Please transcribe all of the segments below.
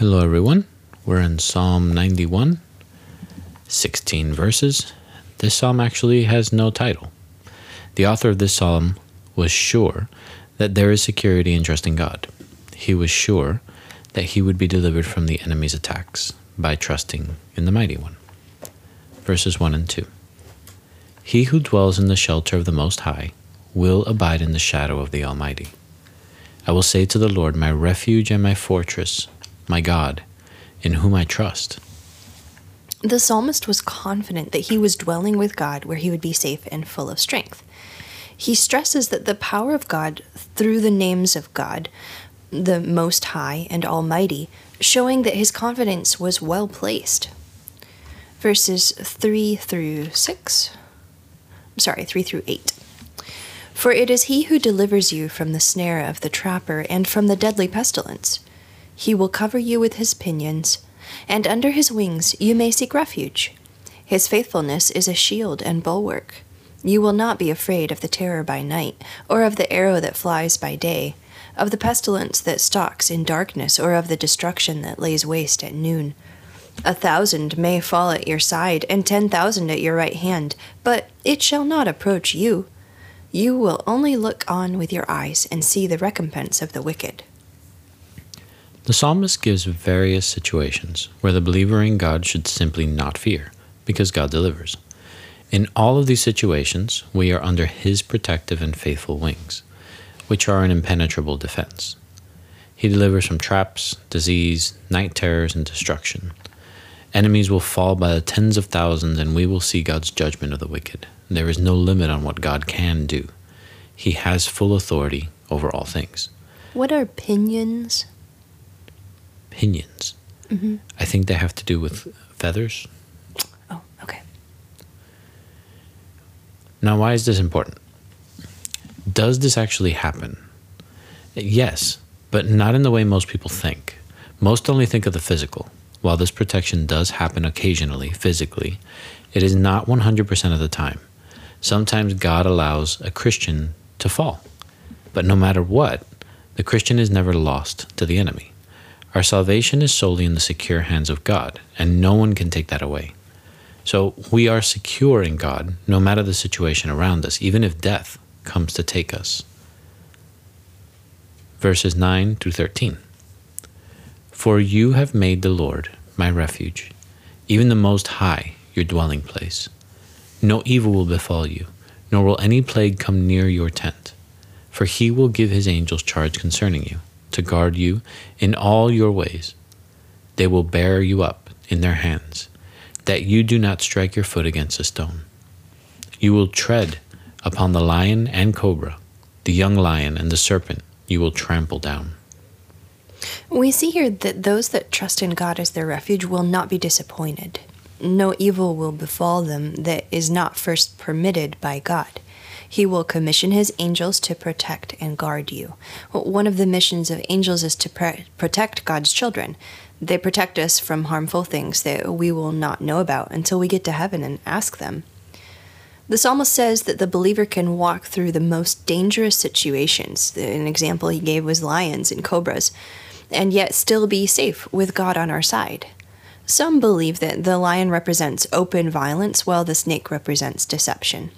Hello everyone, we're in Psalm 91, 16 verses. This psalm actually has no title. The author of this psalm was sure that there is security in trusting God. He was sure that he would be delivered from the enemy's attacks by trusting in the Mighty One. Verses 1 and 2. He who dwells in the shelter of the Most High will abide in the shadow of the Almighty. I will say to the Lord, my refuge and my fortress, my God, in whom I trust. The psalmist was confident that he was dwelling with God where he would be safe and full of strength. He stresses that the power of God through the names of God, the Most High and Almighty, showing that his confidence was well placed. Verses 3 through 8. For it is he who delivers you from the snare of the trapper and from the deadly pestilence. He will cover you with his pinions, and under his wings you may seek refuge. His faithfulness is a shield and bulwark. You will not be afraid of the terror by night, or of the arrow that flies by day, of the pestilence that stalks in darkness, or of the destruction that lays waste at noon. 1,000 may fall at your side, and 10,000 at your right hand, but it shall not approach you. You will only look on with your eyes and see the recompense of the wicked. The psalmist gives various situations where the believer in God should simply not fear, because God delivers. In all of these situations, we are under his protective and faithful wings, which are an impenetrable defense. He delivers from traps, disease, night terrors, and destruction. Enemies will fall by the tens of thousands, and we will see God's judgment of the wicked. There is no limit on what God can do. He has full authority over all things. What are pinions? Pinions. Mm-hmm. I think they have to do with feathers. Oh, okay. Now, why is this important? Does this actually happen? Yes, but not in the way most people think. Most only think of the physical. While this protection does happen occasionally, physically, it is not 100% of the time. Sometimes God allows a Christian to fall. But no matter what, the Christian is never lost to the enemy. Our salvation is solely in the secure hands of God, and no one can take that away. So we are secure in God, no matter the situation around us, even if death comes to take us. Verses 9 through 13. For you have made the Lord my refuge, even the Most High your dwelling place. No evil will befall you, nor will any plague come near your tent. For he will give his angels charge concerning you, to guard you in all your ways. They will bear you up in their hands, that you do not strike your foot against a stone. You will tread upon the lion and cobra, the young lion and the serpent you will trample down. We see here that those that trust in God as their refuge will not be disappointed. No evil will befall them that is not first permitted by God. He will commission his angels to protect and guard you. One of the missions of angels is to protect God's children. They protect us from harmful things that we will not know about until we get to heaven and ask them. The psalmist says that the believer can walk through the most dangerous situations. An example he gave was lions and cobras, and yet still be safe with God on our side. Some believe that the lion represents open violence, while the snake represents deception.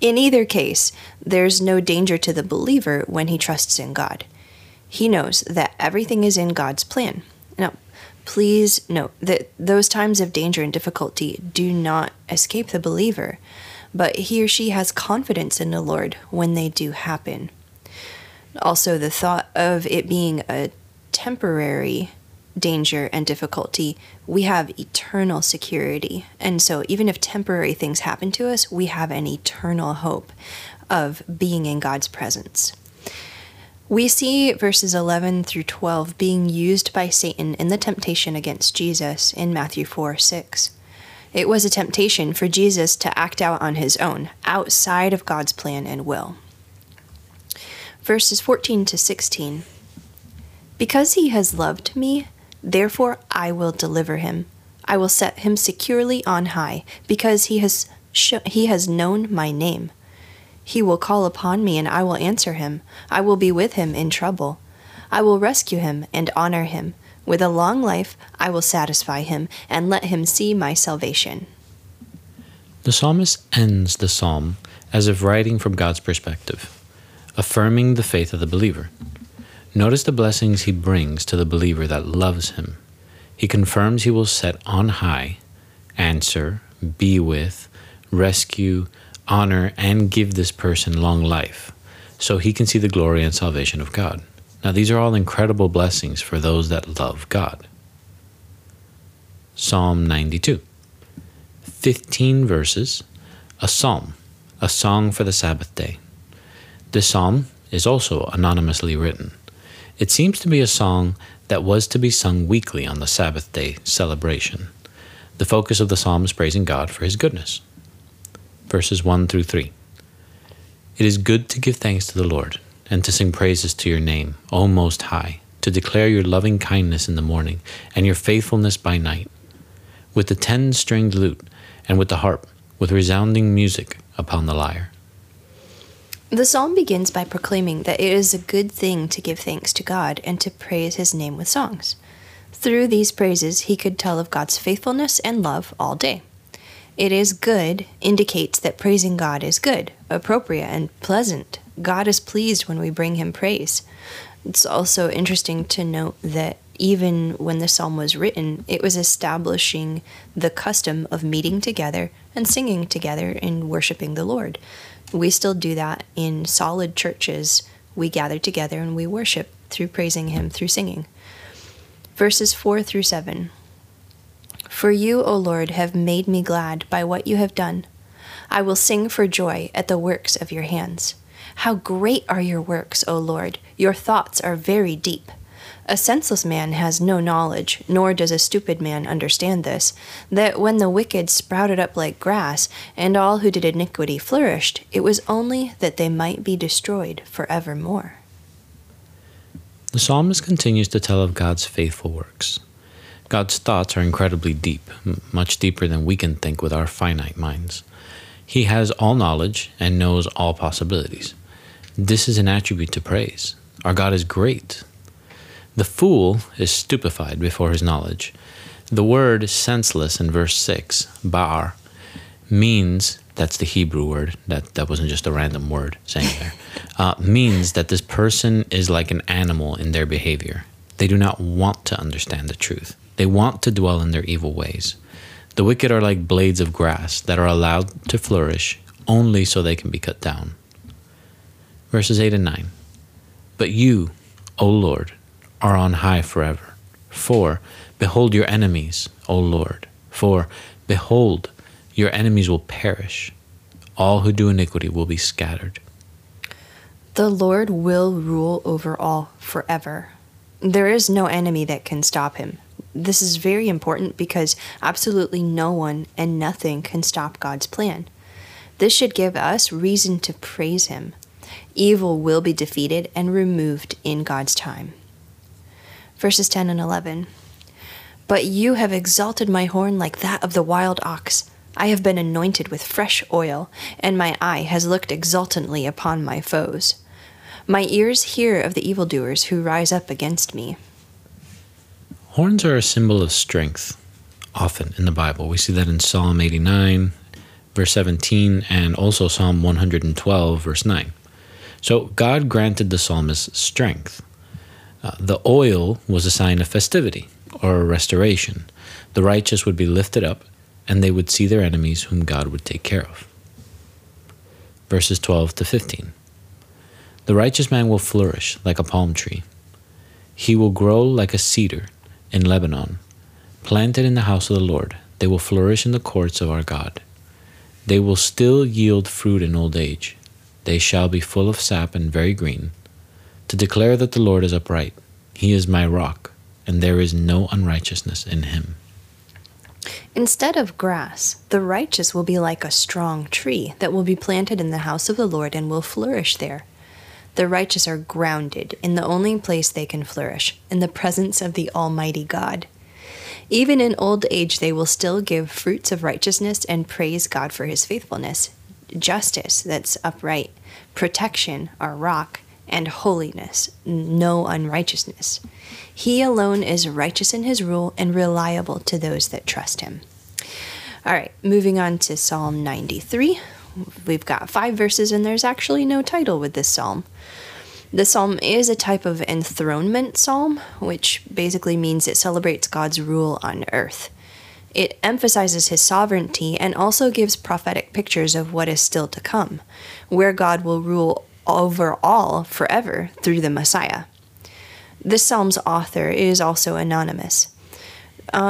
In either case, there's no danger to the believer when he trusts in God. He knows that everything is in God's plan. Now, please note that those times of danger and difficulty do not escape the believer, but he or she has confidence in the Lord when they do happen. Also, the thought of it being a temporary danger and difficulty, we have eternal security. And so even if temporary things happen to us, we have an eternal hope of being in God's presence. We see verses 11 through 12 being used by Satan in the temptation against Jesus in Matthew 4:6. It was a temptation for Jesus to act out on his own, outside of God's plan and will. Verses 14 to 16. Because he has loved me, therefore I will deliver him. I will set him securely on high, because he has known my name. He will call upon me, and I will answer him. I will be with him in trouble. I will rescue him and honor him. With a long life I will satisfy him and let him see my salvation. The psalmist ends the psalm as if writing from God's perspective, affirming the faith of the believer. Notice the blessings he brings to the believer that loves him. He confirms he will set on high, answer, be with, rescue, honor, and give this person long life, so he can see the glory and salvation of God. Now, these are all incredible blessings for those that love God. Psalm 92, 15 verses, a psalm, a song for the Sabbath day. This psalm is also anonymously written. It seems to be a song that was to be sung weekly on the Sabbath day celebration. The focus of the psalm is praising God for his goodness. Verses 1 through 3. It is good to give thanks to the Lord and to sing praises to your name, O Most High, to declare your loving kindness in the morning and your faithfulness by night, with the 10-stringed lute and with the harp, with resounding music upon the lyre. The psalm begins by proclaiming that it is a good thing to give thanks to God and to praise his name with songs. Through these praises, he could tell of God's faithfulness and love all day. It is good indicates that praising God is good, appropriate, and pleasant. God is pleased when we bring him praise. It's also interesting to note that even when the psalm was written, it was establishing the custom of meeting together and singing together in worshiping the Lord. We still do that in solid churches. We gather together and we worship through praising him, through singing. Verses 4 through 7. For you, O Lord, have made me glad by what you have done. I will sing for joy at the works of your hands. How great are your works, O Lord! Your thoughts are very deep. A senseless man has no knowledge, nor does a stupid man understand this, that when the wicked sprouted up like grass, and all who did iniquity flourished, it was only that they might be destroyed forevermore. The psalmist continues to tell of God's faithful works. God's thoughts are incredibly deep, much deeper than we can think with our finite minds. He has all knowledge and knows all possibilities. This is an attribute to praise. Our God is great. The fool is stupefied before his knowledge. The word senseless in verse 6, ba'ar, means, that's the Hebrew word, that wasn't just a random word saying there, means that this person is like an animal in their behavior. They do not want to understand the truth. They want to dwell in their evil ways. The wicked are like blades of grass that are allowed to flourish only so they can be cut down. Verses 8 and 9. But you, O Lord, are on high forever. For, behold your enemies, O Lord. For, behold, your enemies will perish. All who do iniquity will be scattered. The Lord will rule over all forever. There is no enemy that can stop him. This is very important because absolutely no one and nothing can stop God's plan. This should give us reason to praise him. Evil will be defeated and removed in God's time. Verses 10 and 11. But you have exalted my horn like that of the wild ox. I have been anointed with fresh oil, and my eye has looked exultantly upon my foes. My ears hear of the evildoers who rise up against me. Horns are a symbol of strength, often in the Bible. We see that in Psalm 89, verse 17, and also Psalm 112, verse 9. So God granted the psalmist strength. The oil was a sign of festivity or restoration. The righteous would be lifted up, and they would see their enemies whom God would take care of. Verses 12 to 15. The righteous man will flourish like a palm tree. He will grow like a cedar in Lebanon. Planted in the house of the Lord, they will flourish in the courts of our God. They will still yield fruit in old age. They shall be full of sap and very green. To declare that the Lord is upright. He is my rock, and there is no unrighteousness in him. Instead of grass, the righteous will be like a strong tree that will be planted in the house of the Lord and will flourish there. The righteous are grounded in the only place they can flourish, in the presence of the Almighty God. Even in old age, they will still give fruits of righteousness and praise God for his faithfulness, justice that's upright, protection, our rock, and holiness, no unrighteousness. He alone is righteous in his rule and reliable to those that trust him. All right, moving on to Psalm 93. We've got 5 verses, and there's actually no title with this psalm. The psalm is a type of enthronement psalm, which basically means it celebrates God's rule on earth. It emphasizes his sovereignty and also gives prophetic pictures of what is still to come, where God will rule over all forever through the Messiah. This psalm's author is also anonymous.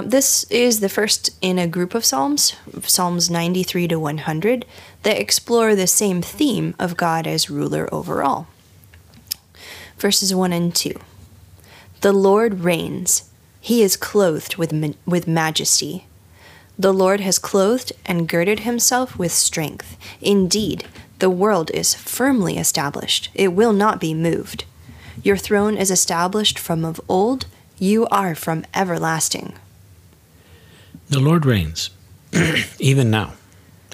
This is the first in a group of psalms, Psalms 93 to 100, that explore the same theme of God as ruler over all. Verses 1 and 2. The Lord reigns. He is clothed with majesty. The Lord has clothed and girded himself with strength. Indeed, the world is firmly established. It will not be moved. Your throne is established from of old. You are from everlasting. The Lord reigns, even now.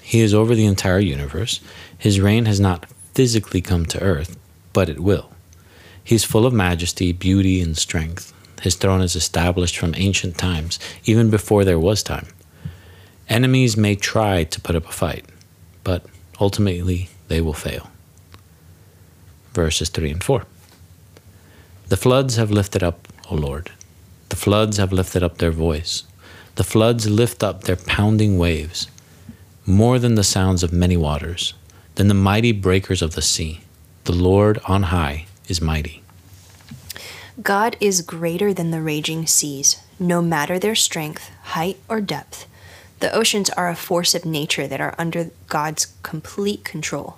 He is over the entire universe. His reign has not physically come to earth, but it will. He is full of majesty, beauty, and strength. His throne is established from ancient times, even before there was time. Enemies may try to put up a fight, but ultimately they will fail. Verses 3 and 4. The floods have lifted up, O Lord. The floods have lifted up their voice. The floods lift up their pounding waves, more than the sounds of many waters, than the mighty breakers of the sea. The Lord on high is mighty. God is greater than the raging seas, no matter their strength, height, or depth. The oceans are a force of nature that are under God's complete control.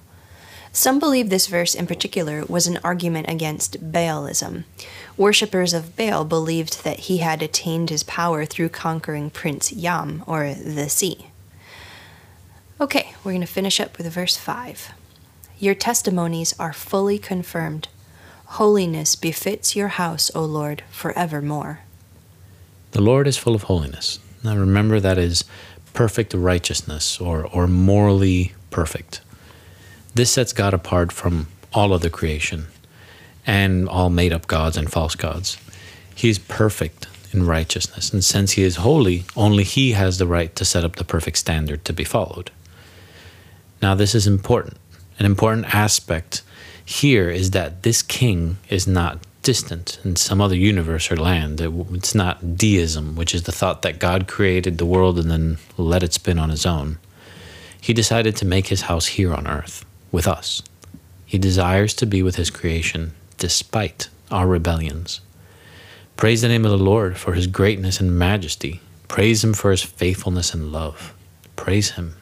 Some believe this verse in particular was an argument against Baalism. Worshippers of Baal believed that he had attained his power through conquering Prince Yam, or the sea. Okay, we're going to finish up with verse 5. Your testimonies are fully confirmed. Holiness befits your house, O Lord, forevermore. The Lord is full of holiness. Now remember, that is perfect righteousness, or morally perfect. This sets God apart from all other creation and all made-up gods and false gods. He is perfect in righteousness, and since he is holy, only he has the right to set up the perfect standard to be followed. Now this is important. An important aspect here is that this king is not distant in some other universe or land. It's not deism, which is the thought that God created the world and then let it spin on his own. He decided to make his house here on earth, with us. He desires to be with his creation, despite our rebellions. Praise the name of the Lord for his greatness and majesty. Praise him for his faithfulness and love. Praise him.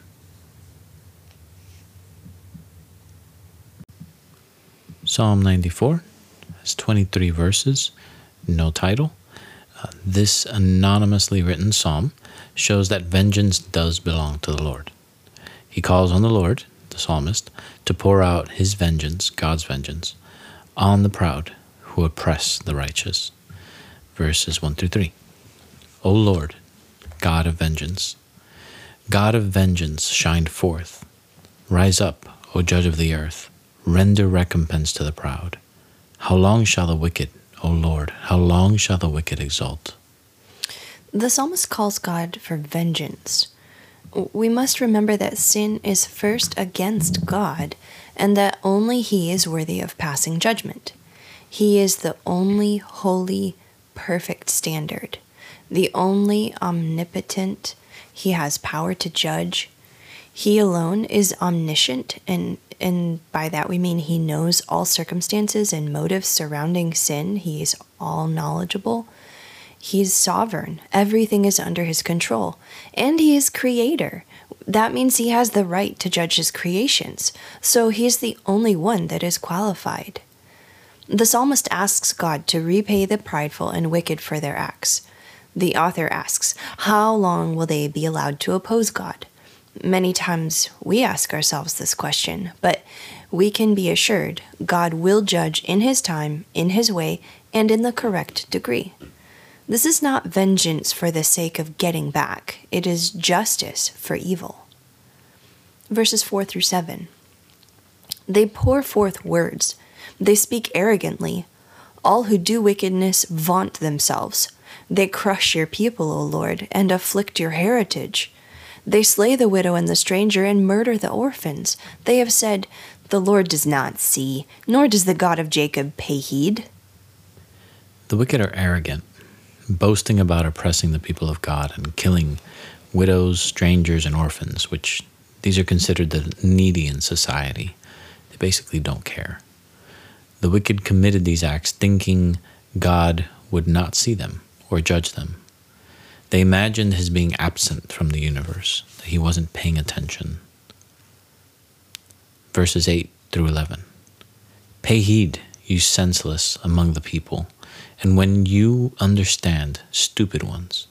Psalm 94 has 23 verses, no title. This anonymously written psalm shows that vengeance does belong to the Lord. He calls on the Lord, the psalmist, to pour out his vengeance, God's vengeance, on the proud who oppress the righteous. Verses 1 through 3. O Lord, God of vengeance, shine forth. Rise up, O Judge of the earth. Render recompense to the proud. How long shall the wicked, O Lord, how long shall the wicked exult? The psalmist calls God for vengeance. We must remember that sin is first against God, and that only he is worthy of passing judgment. He is the only holy, perfect standard, the only omnipotent. He has power to judge. He alone is omniscient, and by that we mean he knows all circumstances and motives surrounding sin. He is all-knowledgeable. He's sovereign. Everything is under his control. And he is creator. That means he has the right to judge his creations. So he is the only one that is qualified. The psalmist asks God to repay the prideful and wicked for their acts. The author asks, how long will they be allowed to oppose God? Many times we ask ourselves this question, but we can be assured God will judge in his time, in his way, and in the correct degree. This is not vengeance for the sake of getting back. It is justice for evil. Verses 4 through 7. They pour forth words, They speak arrogantly. All who do wickedness vaunt themselves. They crush your people, O Lord, and afflict your heritage. They slay the widow and the stranger and murder the orphans. They have said, "The Lord does not see, nor does the God of Jacob pay heed." The wicked are arrogant, boasting about oppressing the people of God and killing widows, strangers, and orphans, which these are considered the needy in society. They basically don't care. The wicked committed these acts thinking God would not see them or judge them. They imagined his being absent from the universe, that he wasn't paying attention. Verses 8 through 11. Pay heed, you senseless among the people, and when you understand, stupid ones.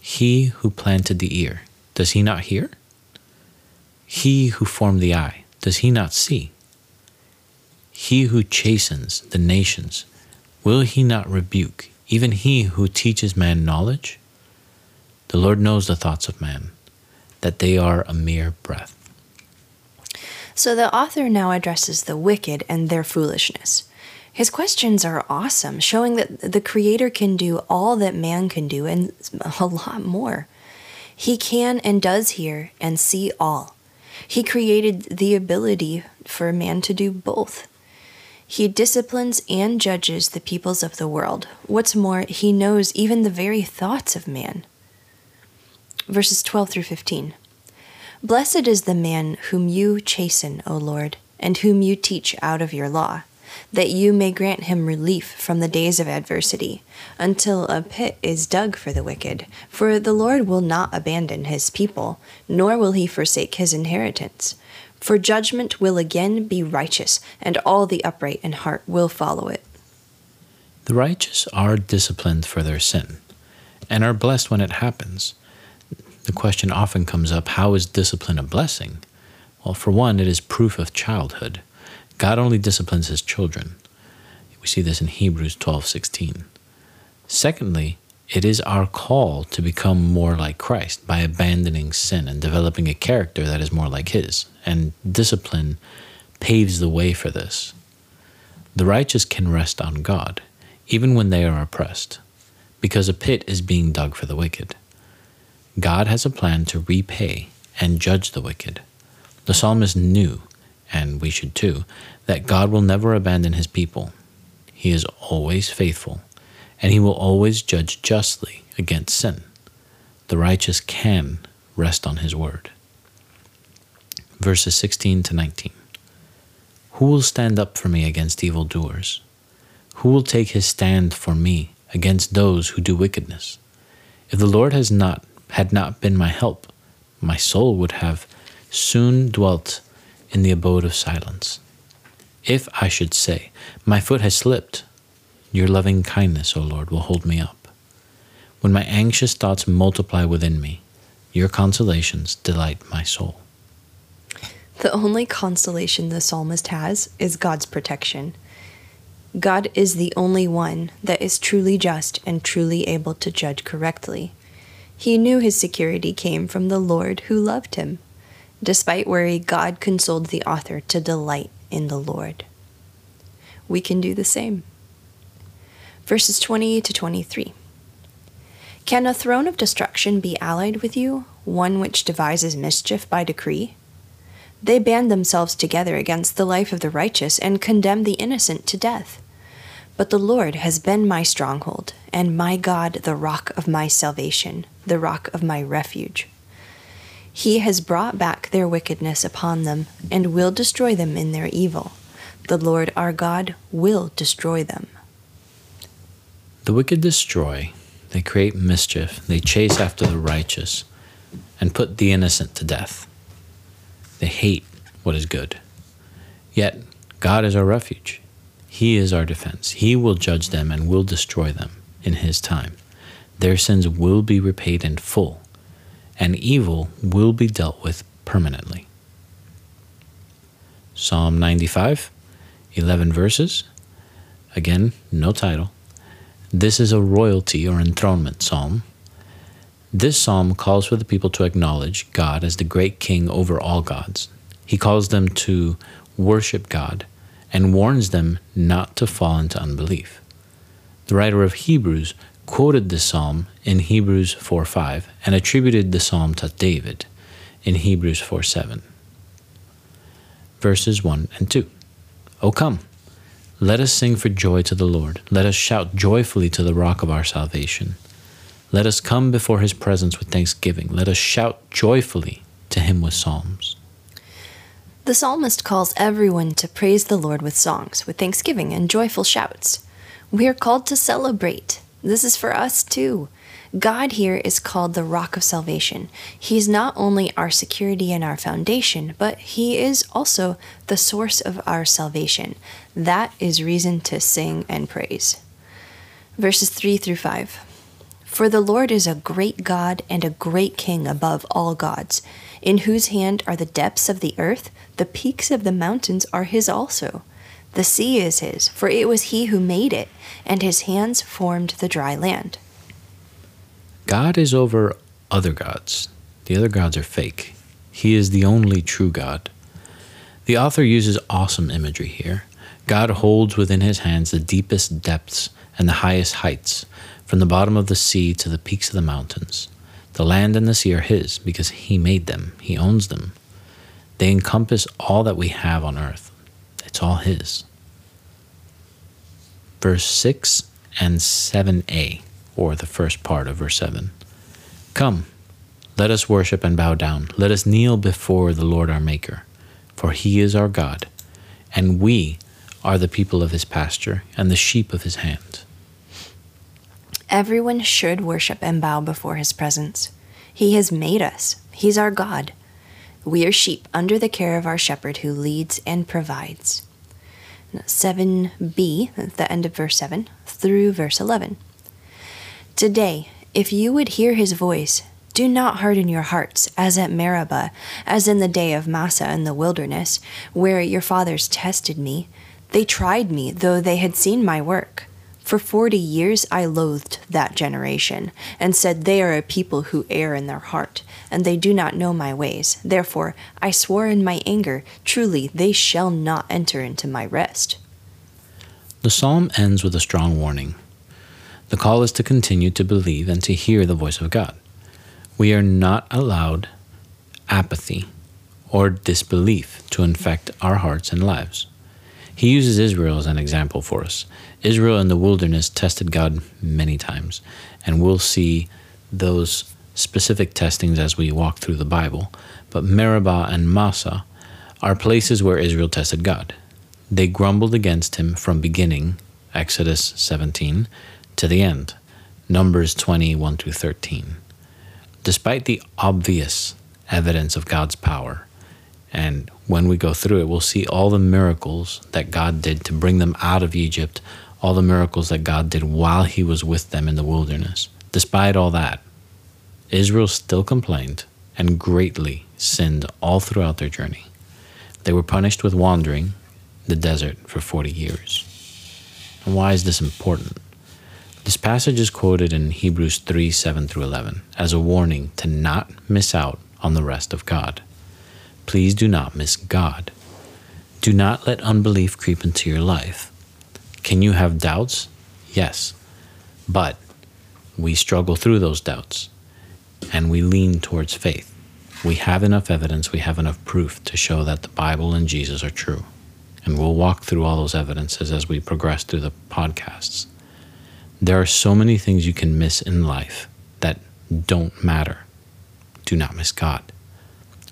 He who planted the ear, does he not hear? He who formed the eye, does he not see? He who chastens the nations, will he not rebuke? Even he who teaches man knowledge? The Lord knows the thoughts of man, that they are a mere breath. So the author now addresses the wicked and their foolishness. His questions are awesome, showing that the Creator can do all that man can do and a lot more. He can and does hear and see all. He created the ability for man to do both. He disciplines and judges the peoples of the world. What's more, he knows even the very thoughts of man. Verses 12 through 15. Blessed is the man whom you chasten, O Lord, and whom you teach out of your law, that you may grant him relief from the days of adversity, until a pit is dug for the wicked. For the Lord will not abandon his people, nor will he forsake his inheritance. For judgment will again be righteous, and all the upright in heart will follow it. The righteous are disciplined for their sin, and are blessed when it happens. The question often comes up, how is discipline a blessing? Well, for one, it is proof of childhood. God only disciplines his children. We see this in Hebrews 12:16. Secondly, it is our call to become more like Christ by abandoning sin and developing a character that is more like his. And discipline paves the way for this. The righteous can rest on God, even when they are oppressed, because a pit is being dug for the wicked. God has a plan to repay and judge the wicked. The psalmist knew, and we should too, that God will never abandon his people. He is always faithful, and he will always judge justly against sin. The righteous can rest on his word. Verses 16 to 19. Who will stand up for me against evildoers? Who will take his stand for me against those who do wickedness? If the Lord had not been my help, my soul would have soon dwelt in the abode of silence. If I should say, my foot has slipped, your loving kindness, O Lord, will hold me up. When my anxious thoughts multiply within me, your consolations delight my soul. The only consolation the psalmist has is God's protection. God is the only one that is truly just and truly able to judge correctly. He knew his security came from the Lord who loved him. Despite worry, God consoled the author to delight in the Lord. We can do the same. Verses 20 to 23. Can a throne of destruction be allied with you, one which devises mischief by decree? They band themselves together against the life of the righteous and condemn the innocent to death. But the Lord has been my stronghold, and my God the rock of my salvation, the rock of my refuge. He has brought back their wickedness upon them, and will destroy them in their evil. The Lord our God will destroy them. The wicked destroy, they create mischief, they chase after the righteous, and put the innocent to death. They hate what is good. Yet God is our refuge. He is our defense. He will judge them and will destroy them in his time. Their sins will be repaid in full, and evil will be dealt with permanently. Psalm 95, 11 verses. Again, no title. This is a royalty or enthronement psalm. This psalm calls for the people to acknowledge God as the great king over all gods. He calls them to worship God and warns them not to fall into unbelief. The writer of Hebrews quoted the psalm in Hebrews 4:5 and attributed the psalm to David in Hebrews 4:7. Verses 1 and 2. O come, let us sing for joy to the Lord. Let us shout joyfully to the rock of our salvation. Let us come before his presence with thanksgiving. Let us shout joyfully to him with psalms. The psalmist calls everyone to praise the Lord with songs, with thanksgiving and joyful shouts. We are called to celebrate. This is for us too. God here is called the rock of salvation. He is not only our security and our foundation, but he is also the source of our salvation. That is reason to sing and praise. Verses 3 through 5. For the Lord is a great God and a great King above all gods, in whose hand are the depths of the earth, the peaks of the mountains are his also. The sea is his, for it was he who made it, and his hands formed the dry land. God is over other gods. The other gods are fake. He is the only true God. The author uses awesome imagery here. God holds within his hands the deepest depths and the highest heights, from the bottom of the sea to the peaks of the mountains. The land and the sea are his because he made them. He owns them. They encompass all that we have on earth. It's all his. Verse 6 and 7a, or the first part of verse 7. Come, let us worship and bow down. Let us kneel before the Lord our Maker, for he is our God, and we are the people of his pasture and the sheep of his hand. Everyone should worship and bow before his presence. He has made us. He's our God. We are sheep under the care of our shepherd who leads and provides. 7b, the end of verse 7, through verse 11. Today, if you would hear his voice, do not harden your hearts, as at Meribah, as in the day of Massah in the wilderness, where your fathers tested me. They tried me, though they had seen my work. For 40 years I loathed that generation, and said, They are a people who err in their heart, and they do not know my ways. Therefore I swore in my anger, truly they shall not enter into my rest. The psalm ends with a strong warning. The call is to continue to believe and to hear the voice of God. We are not allowed apathy or disbelief to infect our hearts and lives. He uses Israel as an example for us. Israel in the wilderness tested God many times, and we'll see those specific testings as we walk through the Bible. But Meribah and Massah are places where Israel tested God. They grumbled against him from beginning, Exodus 17, to the end, Numbers 21 through 13. Despite the obvious evidence of God's power, and when we go through it, we'll see all the miracles that God did to bring them out of Egypt, all the miracles that God did while he was with them in the wilderness. Despite all that, Israel still complained and greatly sinned all throughout their journey. They were punished with wandering the desert for 40 years. And why is this important? This passage is quoted in Hebrews 3:7 through 11 as a warning to not miss out on the rest of God. Please do not miss God. Do not let unbelief creep into your life. Can you have doubts? Yes. But we struggle through those doubts and we lean towards faith. We have enough evidence, we have enough proof to show that the Bible and Jesus are true. And we'll walk through all those evidences as we progress through the podcasts. There are so many things you can miss in life that don't matter. Do not miss God.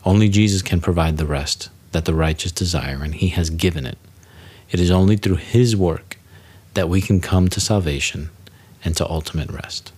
Only Jesus can provide the rest that the righteous desire, and he has given it. It is only through his work that we can come to salvation and to ultimate rest.